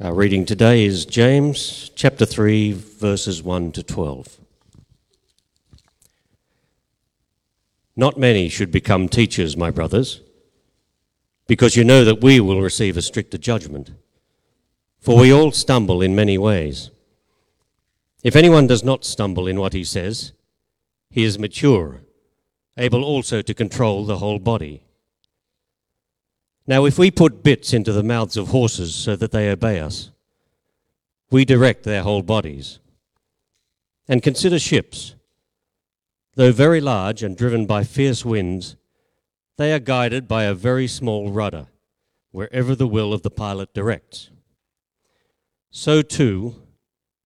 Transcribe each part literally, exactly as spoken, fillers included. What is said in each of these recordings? Our reading today is James chapter three, verses one to twelve. Not many should become teachers, my brothers, because you know that we will receive a stricter judgment. For we all stumble in many ways. If anyone does not stumble in what he says, he is mature, able also to control the whole body. Now, if we put bits into the mouths of horses so that they obey us, we direct their whole bodies. And consider ships. Though very large and driven by fierce winds, they are guided by a very small rudder, wherever the will of the pilot directs. So too,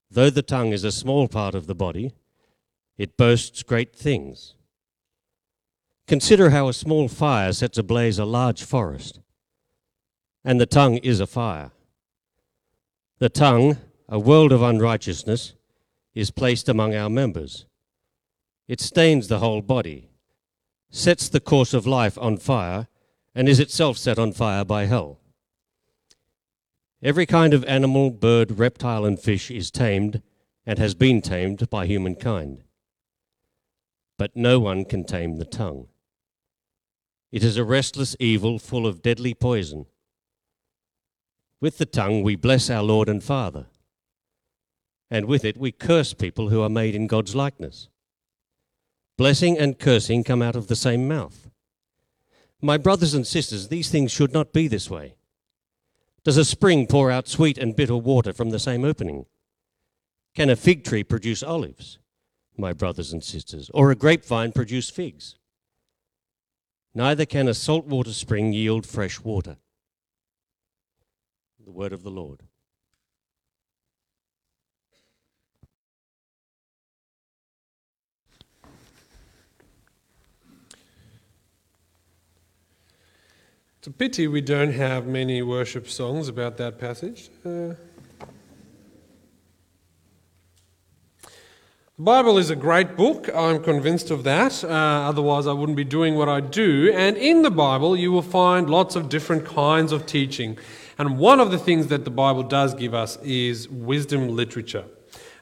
though the tongue is a small part of the body, it boasts great things. Consider how a small fire sets ablaze a large forest. And the tongue is a fire. The tongue, a world of unrighteousness, is placed among our members. It stains the whole body, sets the course of life on fire, and is itself set on fire by hell. Every kind of animal, bird, reptile, and fish is tamed and has been tamed by humankind. But no one can tame the tongue. It is a restless evil full of deadly poison. With the tongue we bless our Lord and Father, and with it we curse people who are made in God's likeness. Blessing and cursing come out of the same mouth. My brothers and sisters, these things should not be this way. Does a spring pour out sweet and bitter water from the same opening? Can a fig tree produce olives, my brothers and sisters, or a grapevine produce figs? Neither can a saltwater spring yield fresh water. The word of the Lord. It's a pity we don't have many worship songs about that passage. Uh, the Bible is a great book, I'm convinced of that, uh, otherwise I wouldn't be doing what I do, and in the Bible you will find lots of different kinds of teaching. And one of the things that the Bible does give us is wisdom literature.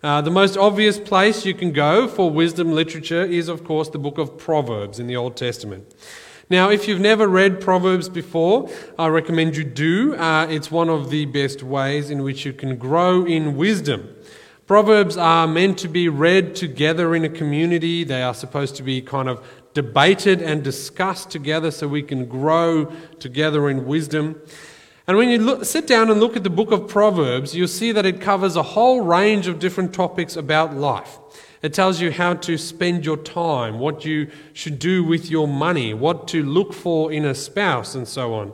Uh, the most obvious place you can go for wisdom literature is, of course, the book of Proverbs in the Old Testament. Now, if you've never read Proverbs before, I recommend you do. Uh, it's one of the best ways in which you can grow in wisdom. Proverbs are meant to be read together in a community. They are supposed to be kind of debated and discussed together so we can grow together in wisdom. And when you look, sit down and look at the book of Proverbs, you'll see that it covers a whole range of different topics about life. It tells you how to spend your time, what you should do with your money, what to look for in a spouse, and so on.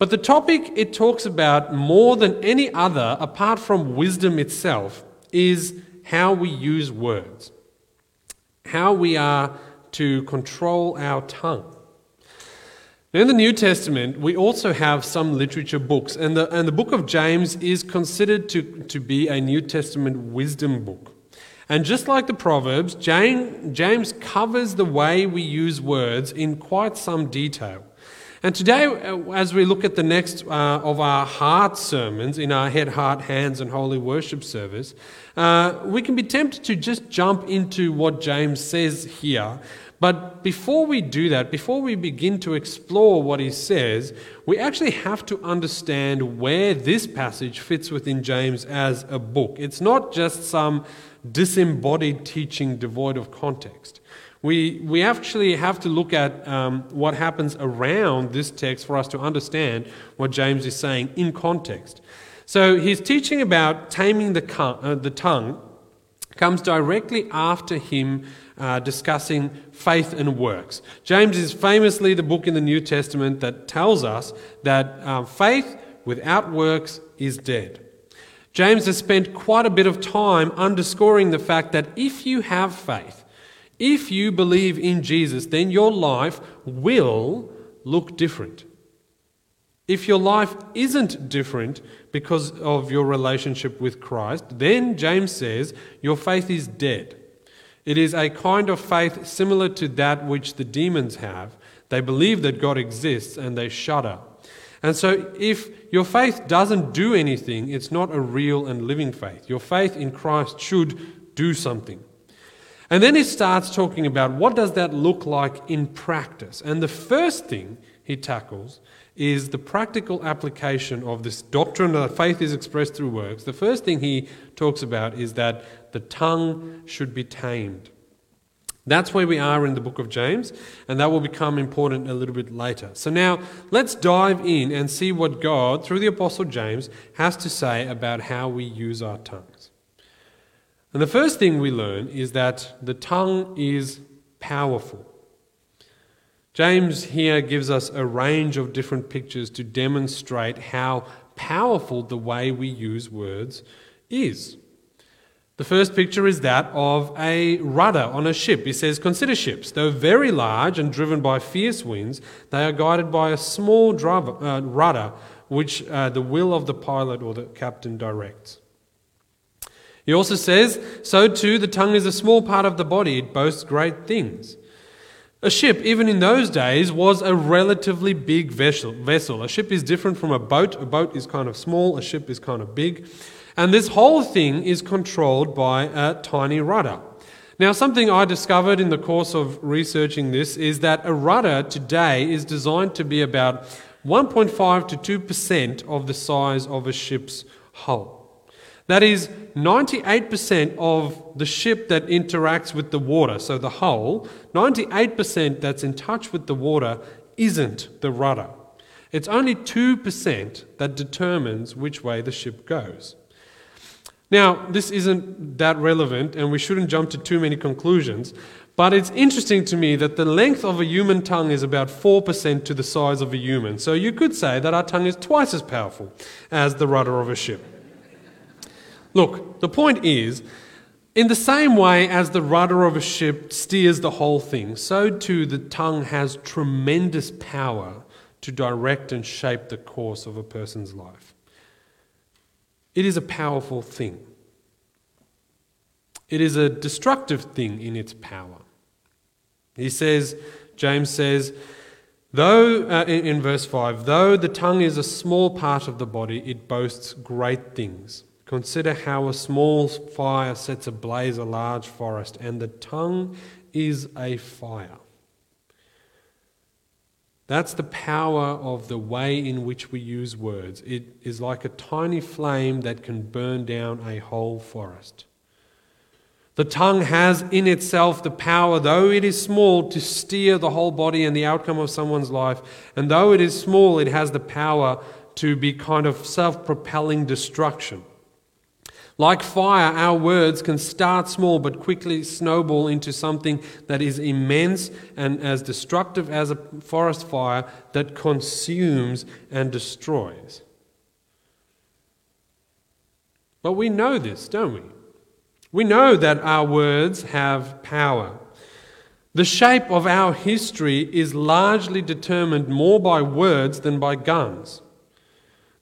But the topic it talks about more than any other, apart from wisdom itself, is how we use words, how we are to control our tongue. In the New Testament, we also have some literature books, and the, and the book of James is considered to, to be a New Testament wisdom book. And just like the Proverbs, James, James covers the way we use words in quite some detail. And today, as we look at the next uh, of our heart sermons in our Head, Heart, Hands and Holy Worship service, uh, we can be tempted to just jump into what James says here. But before we do that, before we begin to explore what he says, we actually have to understand where this passage fits within James as a book. It's not just some disembodied teaching devoid of context. We, we actually have to look at um, what happens around this text for us to understand what James is saying in context. So his teaching about taming the, con- uh, the tongue comes directly after him Uh, discussing faith and works. James is famously the book in the New Testament that tells us that uh, faith without works is dead. James has spent quite a bit of time underscoring the fact that if you have faith, if you believe in Jesus, then your life will look different. If your life isn't different because of your relationship with Christ, then James says your faith is dead. It is a kind of faith similar to that which the demons have. They believe that God exists and they shudder. And so if your faith doesn't do anything, it's not a real and living faith. Your faith in Christ should do something. And then he starts talking about what does that look like in practice. And the first thing he tackles is the practical application of this doctrine that faith is expressed through works. The first thing he talks about is that the tongue should be tamed. That's where we are in the book of James, and that will become important a little bit later. So now, let's dive in and see what God, through the Apostle James, has to say about how we use our tongues. And the first thing we learn is that the tongue is powerful. James here gives us a range of different pictures to demonstrate how powerful the way we use words is. The first picture is that of a rudder on a ship. He says, "Consider ships, though very large and driven by fierce winds, they are guided by a small driver, uh, rudder which uh, the will of the pilot or the captain directs." He also says, "So too the tongue is a small part of the body, it boasts great things." A ship, even in those days, was a relatively big vessel. A ship is different from a boat. A boat is kind of small, a ship is kind of big. And this whole thing is controlled by a tiny rudder. Now, something I discovered in the course of researching this is that a rudder today is designed to be about one point five to two percent of the size of a ship's hull. That is, ninety-eight percent of the ship that interacts with the water, so the hull, ninety-eight percent that's in touch with the water isn't the rudder. It's only two percent that determines which way the ship goes. Now, this isn't that relevant, and we shouldn't jump to too many conclusions, but it's interesting to me that the length of a human tongue is about four percent to the size of a human. So you could say that our tongue is twice as powerful as the rudder of a ship. Look, the point is, in the same way as the rudder of a ship steers the whole thing, so too the tongue has tremendous power to direct and shape the course of a person's life. It is a powerful thing. It is a destructive thing in its power. He says, James says, though uh, in verse five, though the tongue is a small part of the body, it boasts great things. Consider how a small fire sets ablaze a large forest, and the tongue is a fire. That's the power of the way in which we use words. It is like a tiny flame that can burn down a whole forest. The tongue has in itself the power, though it is small, to steer the whole body and the outcome of someone's life. And though it is small, it has the power to be kind of self-propelling destruction. Like fire, our words can start small but quickly snowball into something that is immense and as destructive as a forest fire that consumes and destroys. But we know this, don't we? We know that our words have power. The shape of our history is largely determined more by words than by guns.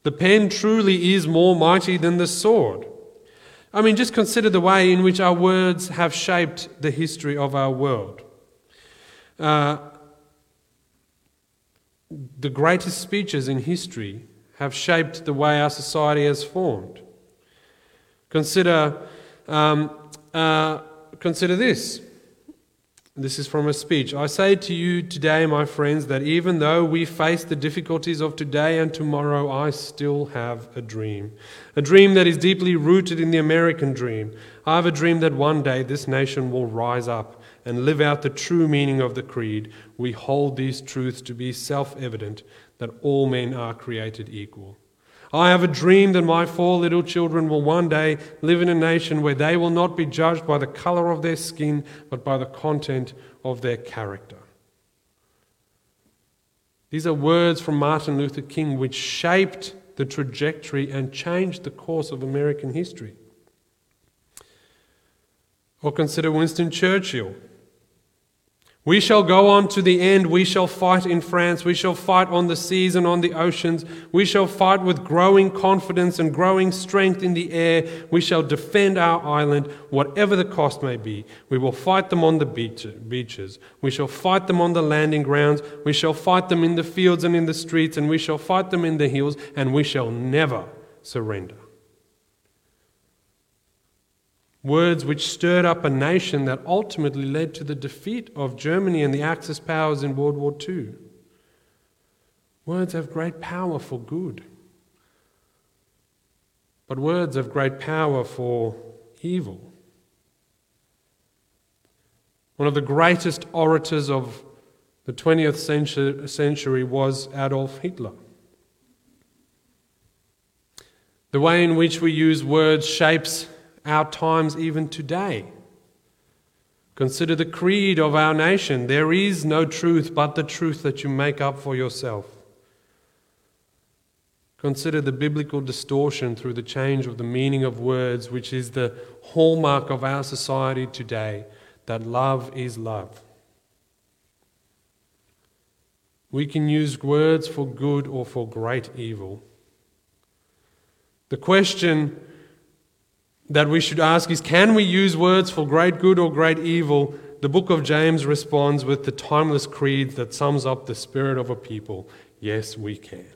The pen truly is more mighty than the sword. I mean, just consider the way in which our words have shaped the history of our world. Uh, the greatest speeches in history have shaped the way our society has formed. Consider, um, uh, consider this. This is from a speech. "I say to you today, my friends, that even though we face the difficulties of today and tomorrow, I still have a dream. A dream that is deeply rooted in the American dream. I have a dream that one day this nation will rise up and live out the true meaning of the creed. We hold these truths to be self-evident, that all men are created equal. I have a dream that my four little children will one day live in a nation where they will not be judged by the color of their skin, but by the content of their character." These are words from Martin Luther King which shaped the trajectory and changed the course of American history. Or consider Winston Churchill. We shall go on to the end. We shall fight in France. We shall fight on the seas and on the oceans. We shall fight with growing confidence and growing strength in the air. We shall defend our island, whatever the cost may be. We will fight them on the beaches. We shall fight them on the landing grounds. We shall fight them in the fields and in the streets, and we shall fight them in the hills, and we shall never surrender. Words which stirred up a nation that ultimately led to the defeat of Germany and the Axis powers in World War Two. Words have great power for good. But words have great power for evil. One of the greatest orators of the twentieth century was Adolf Hitler. The way in which we use words shapes our times even today. Consider the creed of our nation. There is no truth but the truth that you make up for yourself. Consider the biblical distortion through the change of the meaning of words, which is the hallmark of our society today, that love is love. We can use words for good or for great evil. The question that we should ask is, can we use words for great good or great evil? The book of James responds with the timeless creed that sums up the spirit of a people. Yes, we can.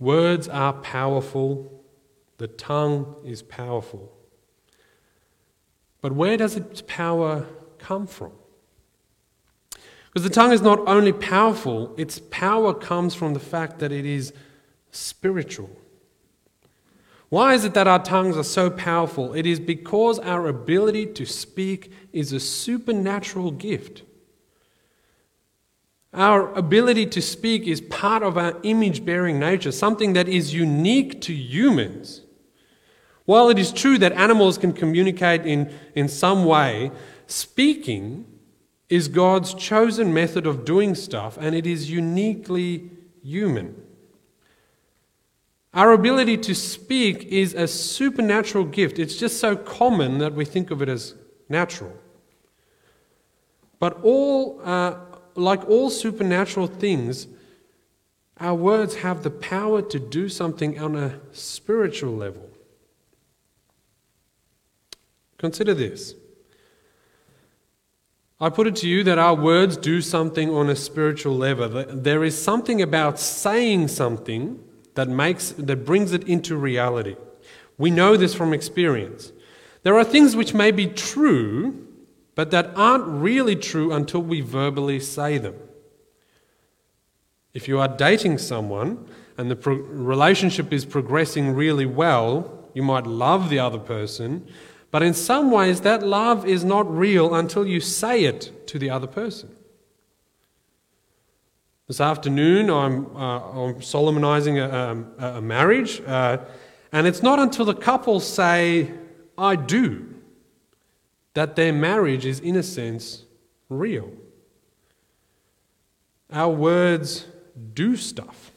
Words are powerful. The tongue is powerful. But where does its power come from? Because the tongue is not only powerful, its power comes from the fact that it is spiritual. Why is it that our tongues are so powerful? It is because our ability to speak is a supernatural gift. Our ability to speak is part of our image-bearing nature, something that is unique to humans. While it is true that animals can communicate in, in some way, speaking is God's chosen method of doing stuff, and it is uniquely human. Our ability to speak is a supernatural gift. It's just so common that we think of it as natural. But all, uh, like all supernatural things, our words have the power to do something on a spiritual level. Consider this. I put it to you that our words do something on a spiritual level. There is something about saying something that makes, that brings it into reality. We know this from experience. There are things which may be true, but that aren't really true until we verbally say them. If you are dating someone and the pro- relationship is progressing really well, you might love the other person, but in some ways that love is not real until you say it to the other person. This afternoon, I'm, uh, I'm solemnizing a, a, a marriage, uh, and it's not until the couple say, I do, that their marriage is, in a sense, real. Our words do stuff.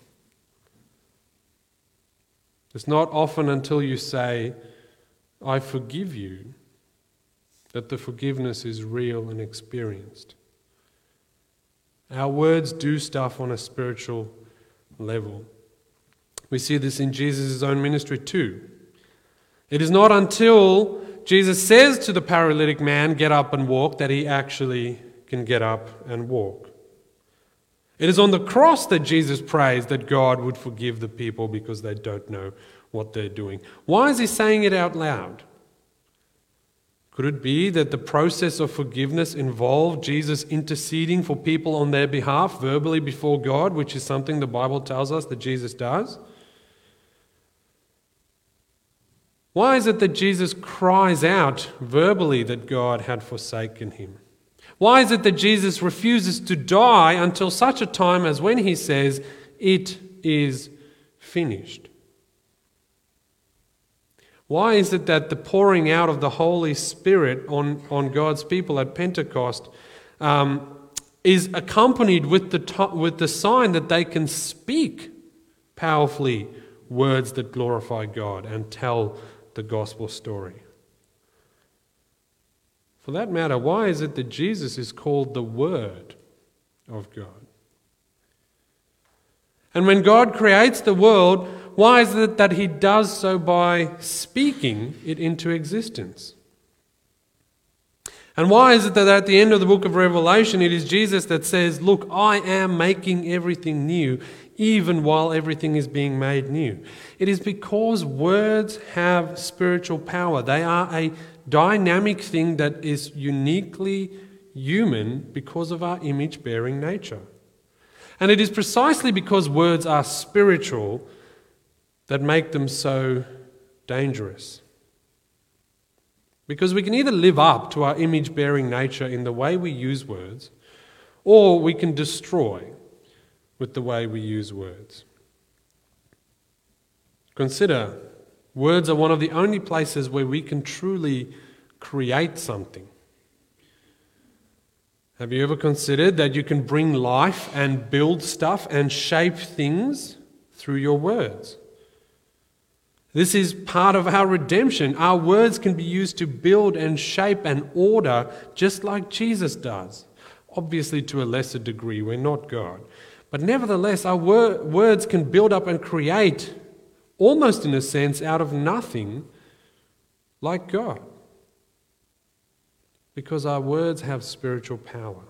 It's not often until you say, I forgive you, that the forgiveness is real and experienced. Our words do stuff on a spiritual level. We see this in Jesus' own ministry too. It is not until Jesus says to the paralytic man, get up and walk, that he actually can get up and walk. It is on the cross that Jesus prays that God would forgive the people because they don't know what they're doing. Why is he saying it out loud? Could it be that the process of forgiveness involved Jesus interceding for people on their behalf verbally before God, which is something the Bible tells us that Jesus does? Why is it that Jesus cries out verbally that God had forsaken him? Why is it that Jesus refuses to die until such a time as when he says, it is finished? Why is it that the pouring out of the Holy Spirit on, on God's people at Pentecost um, is accompanied with the, to- with the sign that they can speak powerfully words that glorify God and tell the gospel story? For that matter, why is it that Jesus is called the Word of God? And when God creates the world, why is it that he does so by speaking it into existence? And why is it that at the end of the book of Revelation, it is Jesus that says, look, I am making everything new, even while everything is being made new? It is because words have spiritual power. They are a dynamic thing that is uniquely human because of our image-bearing nature. And it is precisely because words are spiritual that make them so dangerous. Because we can either live up to our image-bearing nature in the way we use words, or we can destroy with the way we use words. Consider, words are one of the only places where we can truly create something. Have you ever considered that you can bring life and build stuff and shape things through your words? This is part of our redemption. Our words can be used to build and shape and order just like Jesus does. Obviously, to a lesser degree, we're not God. But nevertheless, our wor- words can build up and create, almost in a sense, out of nothing, like God. Because our words have spiritual power.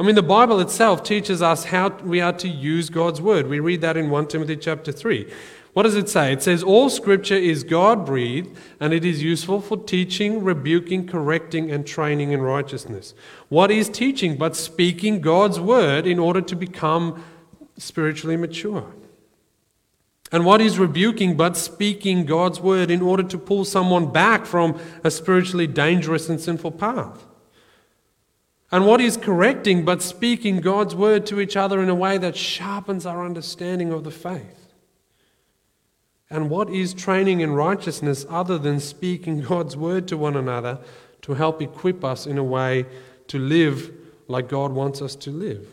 I mean, the Bible itself teaches us how we are to use God's word. We read that in First Timothy chapter three. What does it say? It says, all scripture is God-breathed, and it is useful for teaching, rebuking, correcting, and training in righteousness. What is teaching but speaking God's word in order to become spiritually mature? And what is rebuking but speaking God's word in order to pull someone back from a spiritually dangerous and sinful path? And what is correcting but speaking God's word to each other in a way that sharpens our understanding of the faith? And what is training in righteousness other than speaking God's word to one another to help equip us in a way to live like God wants us to live?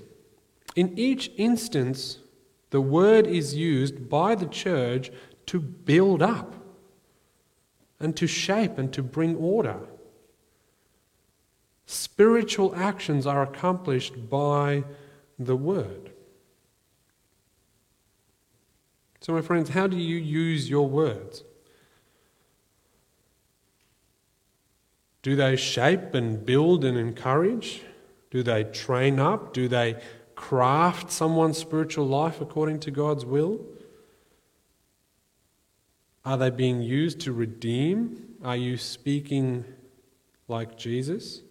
In each instance, the word is used by the church to build up and to shape and to bring order. Spiritual actions are accomplished by the word. So my friends, how do you use your words? Do they shape and build and encourage? Do they train up? Do they craft someone's spiritual life according to God's will? Are they being used to redeem? Are you speaking like Jesus?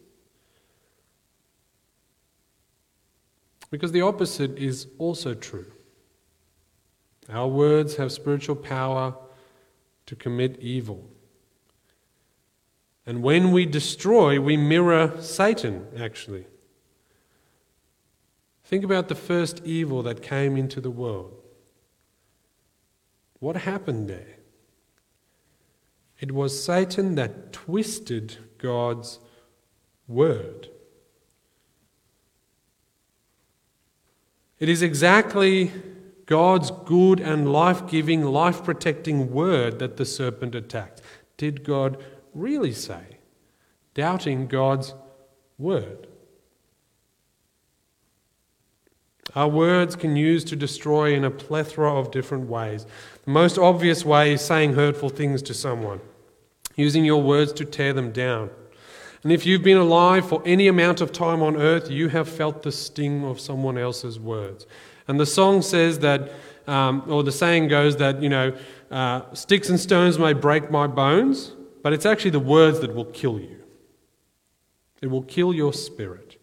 Because the opposite is also true. Our words have spiritual power to commit evil. And when we destroy, we mirror Satan, actually. Think about the first evil that came into the world. What happened there? It was Satan that twisted God's word. It is exactly God's good and life-giving, life-protecting word that the serpent attacked. Did God really say? Doubting God's word. Our words can be used to destroy in a plethora of different ways. The most obvious way is saying hurtful things to someone, using your words to tear them down. And if you've been alive for any amount of time on earth, you have felt the sting of someone else's words. And the song says that, um, or the saying goes that, you know, uh, sticks and stones may break my bones, but it's actually the words that will kill you. It will kill your spirit.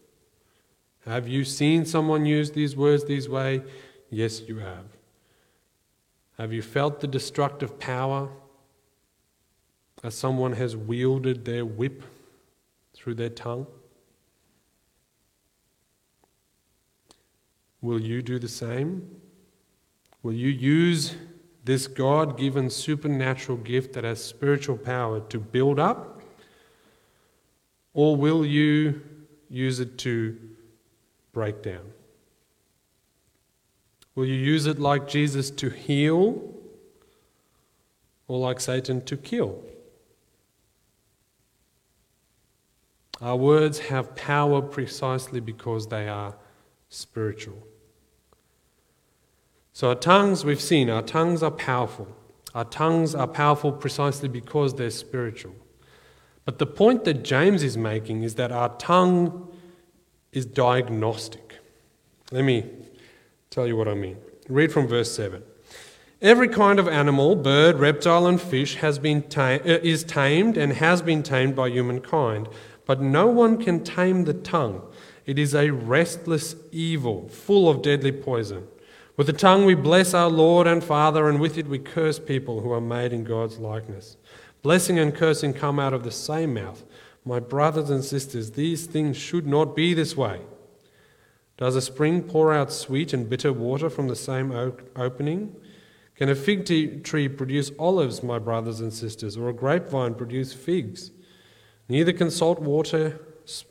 Have you seen someone use these words this way? Yes, you have. Have you felt the destructive power as someone has wielded their whip through their tongue? Will you do the same? Will you use this God-given supernatural gift that has spiritual power to build up? Or will you use it to break down? Will you use it like Jesus to heal? Or like Satan to kill? Our words have power precisely because they are spiritual. So our tongues, we've seen, our tongues are powerful. Our tongues are powerful precisely because they're spiritual. But the point that James is making is that our tongue is diagnostic. Let me tell you what I mean. Read from verse seven. Every kind of animal, bird, reptile, and fish has been ta- is tamed and has been tamed by humankind, but no one can tame the tongue. It is a restless evil, full of deadly poison. With the tongue we bless our Lord and Father, and with it we curse people who are made in God's likeness. Blessing and cursing come out of the same mouth. My brothers and sisters, these things should not be this way. Does a spring pour out sweet and bitter water from the same opening? Can a fig tree produce olives, my brothers and sisters, or a grapevine produce figs? Neither can salt water,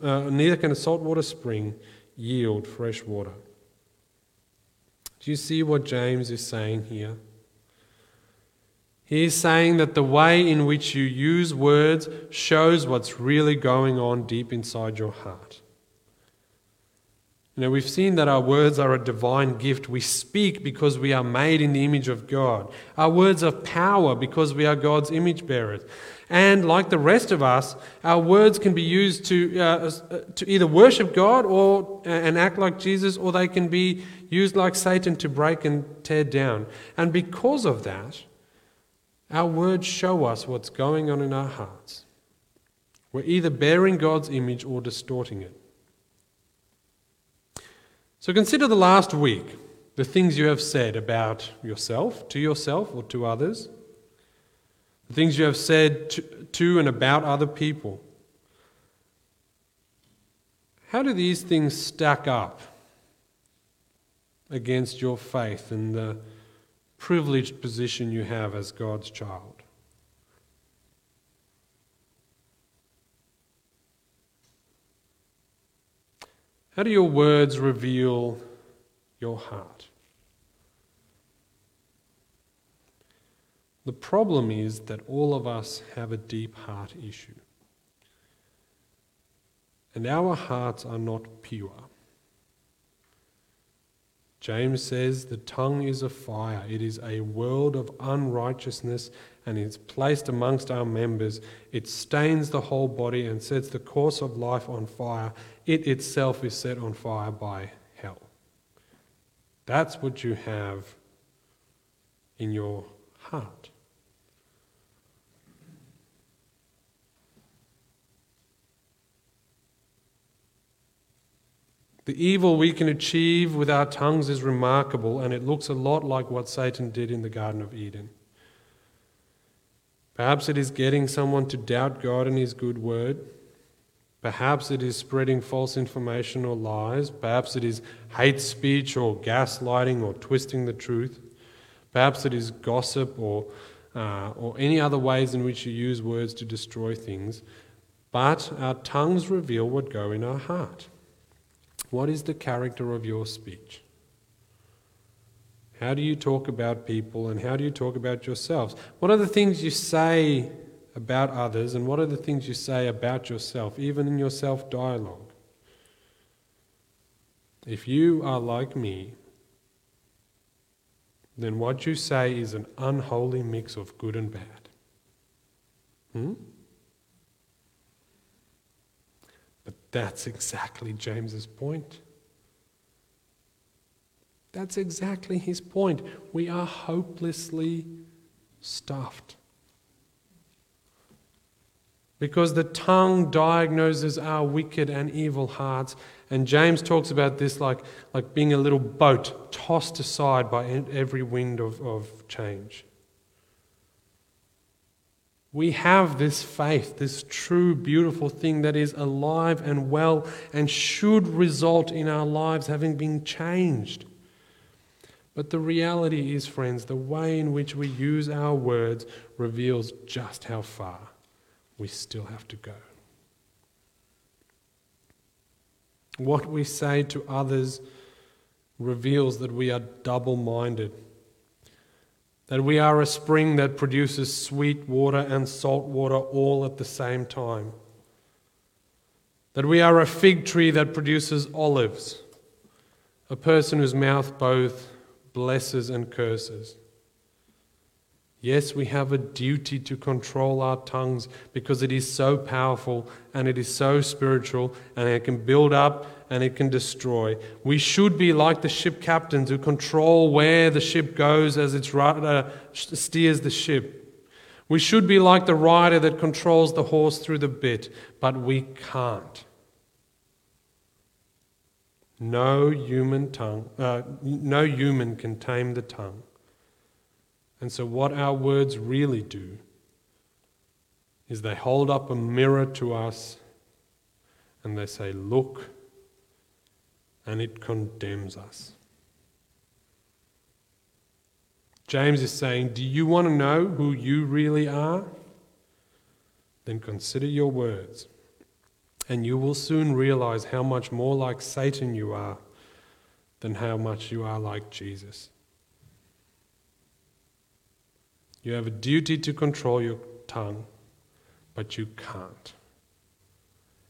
uh, neither can a saltwater spring yield fresh water. Do you see what James is saying here? He is saying that the way in which you use words shows what's really going on deep inside your heart. You know, we've seen that our words are a divine gift. We speak because we are made in the image of God. Our words have power because we are God's image bearers. And like the rest of us, our words can be used to uh, to either worship God or and act like Jesus, or they can be used like Satan to break and tear down. And because of that, our words show us what's going on in our hearts. We're either bearing God's image or distorting it. So consider the last week, the things you have said about yourself, to yourself or to others, the things you have said to, to and about other people. How do these things stack up against your faith and the privileged position you have as God's child? How do your words reveal your heart? The problem is that all of us have a deep heart issue. And our hearts are not pure. James says the tongue is a fire. It is a world of unrighteousness, and it's placed amongst our members. It stains the whole body and sets the course of life on fire. It itself is set on fire by hell. That's what you have in your heart. The evil we can achieve with our tongues is remarkable, and it looks a lot like what Satan did in the Garden of Eden. Perhaps it is getting someone to doubt God and his good word. Perhaps it is spreading false information or lies. Perhaps it is hate speech or gaslighting or twisting the truth. Perhaps it is gossip or, uh, or any other ways in which you use words to destroy things. But our tongues reveal what go in our heart. What is the character of your speech? How do you talk about people, and how do you talk about yourselves? What are the things you say about others, and what are the things you say about yourself, even in your self-dialogue? If you are like me, then what you say is an unholy mix of good and bad. Hmm? But that's exactly James's point. That's exactly his point. We are hopelessly stuffed. Because the tongue diagnoses our wicked and evil hearts. And James talks about this like, like being a little boat tossed aside by every wind of, of change. We have this faith, this true, beautiful thing that is alive and well and should result in our lives having been changed. But the reality is, friends, the way in which we use our words reveals just how far we still have to go. What we say to others reveals that we are double-minded, that we are a spring that produces sweet water and salt water all at the same time. that we are a fig tree that produces olives, a person whose mouth both blesses and curses. Yes, we have a duty to control our tongues because it is so powerful and it is so spiritual and it can build up and it can destroy. We should be like the ship captains who control where the ship goes as its rudder steers the ship. We should be like the rider that controls the horse through the bit, but we can't. No human tongue, uh, no human can tame the tongue. And so what our words really do is they hold up a mirror to us and they say, look, and it condemns us. James is saying, do you want to know who you really are? Then consider your words, and you will soon realize how much more like Satan you are than how much you are like Jesus. You have a duty to control your tongue, but you can't.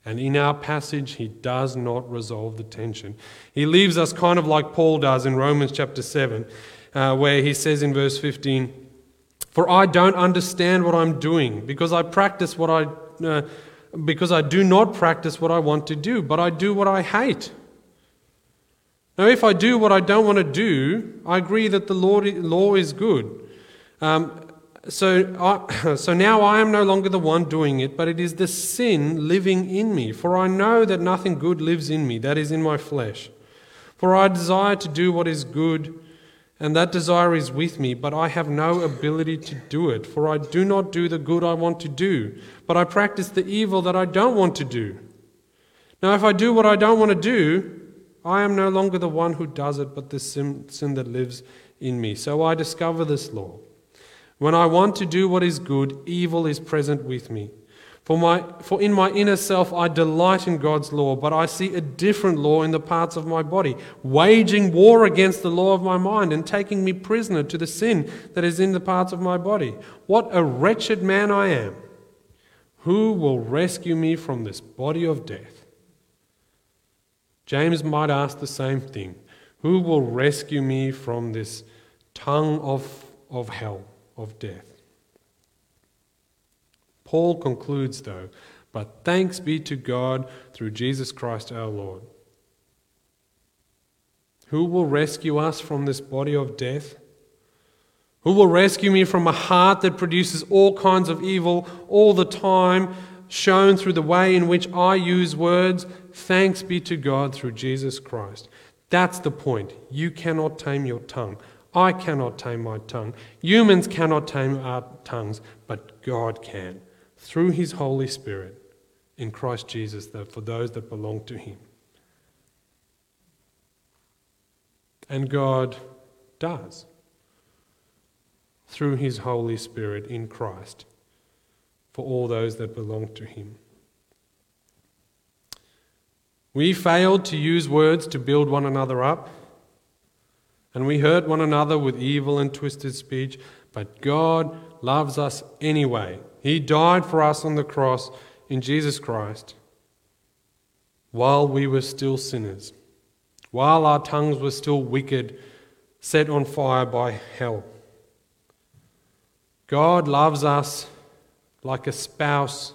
And in our passage, he does not resolve the tension. He leaves us kind of like Paul does in Romans chapter seven, uh, where he says in verse fifteen, "For I don't understand what I'm doing, because I practice what I, uh, because I do not practice what I want to do, but I do what I hate. Now, if I do what I don't want to do, I agree that the law is good. Um, so, I, so now I am no longer the one doing it, but it is the sin living in me. For I know that nothing good lives in me, that is in my flesh. For I desire to do what is good, and that desire is with me, but I have no ability to do it. For I do not do the good I want to do, but I practice the evil that I don't want to do. Now if I do what I don't want to do, I am no longer the one who does it, but the sin, sin that lives in me. So I discover this law. When I want to do what is good, evil is present with me. For my, for in my inner self I delight in God's law, but I see a different law in the parts of my body, waging war against the law of my mind and taking me prisoner to the sin that is in the parts of my body. What a wretched man I am! Who will rescue me from this body of death?" James might ask the same thing. Who will rescue me from this tongue of, of hell? Of death. Paul concludes though, "But thanks be to God through Jesus Christ our Lord." Who will rescue us from this body of death? Who will rescue me from a heart that produces all kinds of evil all the time, shown through the way in which I use words? Thanks be to God through Jesus Christ. That's the point. You cannot tame your tongue. I cannot tame my tongue. Humans cannot tame our tongues, but God can, through His Holy Spirit, in Christ Jesus, for those that belong to Him. And God does, through His Holy Spirit in Christ, for all those that belong to Him. We failed to use words to build one another up, and we hurt one another with evil and twisted speech, but God loves us anyway. He died for us on the cross in Jesus Christ while we were still sinners, while our tongues were still wicked, set on fire by hell. God loves us like a spouse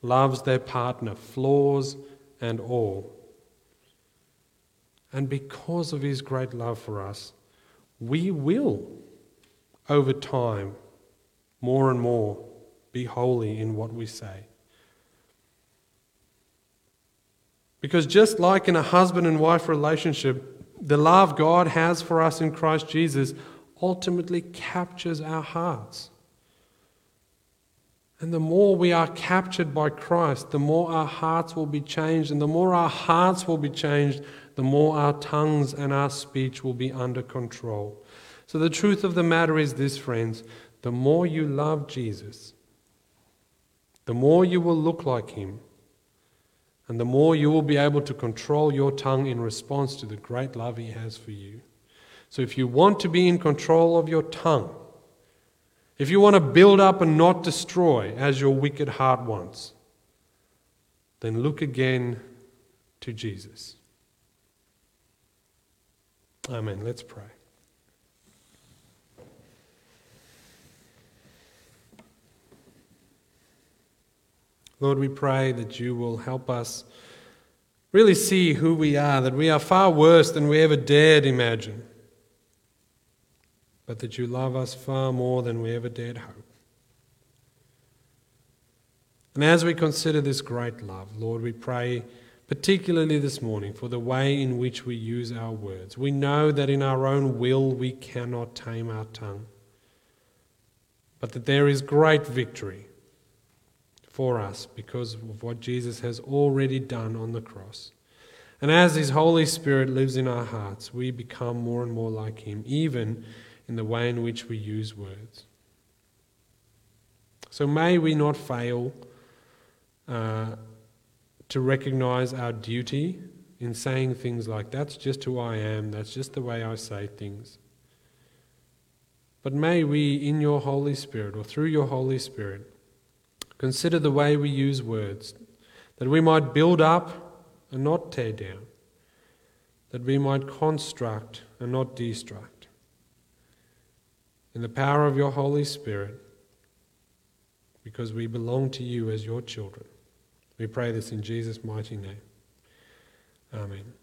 loves their partner, flaws and all. And because of His great love for us, we will, over time, more and more, be holy in what we say. Because just like in a husband and wife relationship, the love God has for us in Christ Jesus ultimately captures our hearts. And the more we are captured by Christ, the more our hearts will be changed, and the more our hearts will be changed, the more our tongues and our speech will be under control. So the truth of the matter is this, friends: the more you love Jesus, the more you will look like Him, and the more you will be able to control your tongue in response to the great love He has for you. So if you want to be in control of your tongue, if you want to build up and not destroy as your wicked heart wants, then look again to Jesus. Amen. Let's pray. Lord, we pray that you will help us really see who we are, that we are far worse than we ever dared imagine, but that you love us far more than we ever dared hope. And as we consider this great love, Lord, we pray particularly this morning for the way in which we use our words. We know that in our own will we cannot tame our tongue, but that there is great victory for us because of what Jesus has already done on the cross. And as his Holy Spirit lives in our hearts, we become more and more like him, even in the way in which we use words. So may we not fail Uh, to recognize our duty in saying things like, that's just who I am, that's just the way I say things. But may we, in your Holy Spirit, or through your Holy Spirit, consider the way we use words, that we might build up and not tear down, that we might construct and not destruct. In the power of your Holy Spirit, because we belong to you as your children. We pray this in Jesus' mighty name. Amen.